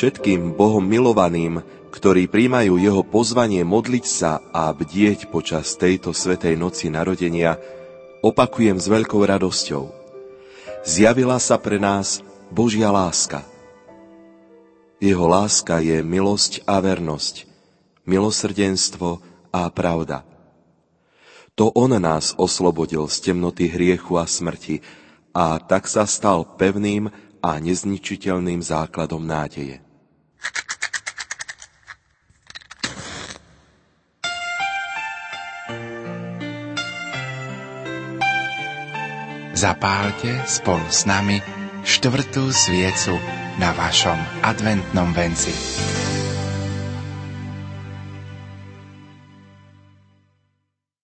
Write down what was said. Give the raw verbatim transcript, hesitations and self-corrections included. všetkým Bohom milovaným, ktorí príjmajú jeho pozvanie modliť sa a bdieť počas tejto svätej noci narodenia, opakujem s veľkou radosťou. Zjavila sa pre nás Božia láska. Jeho láska je milosť a vernosť, milosrdenstvo a pravda. To on nás oslobodil z temnoty hriechu a smrti a tak sa stal pevným a nezničiteľným základom nádeje. Zapálte spolu s nami štvrtú sviecu na vašom adventnom venci.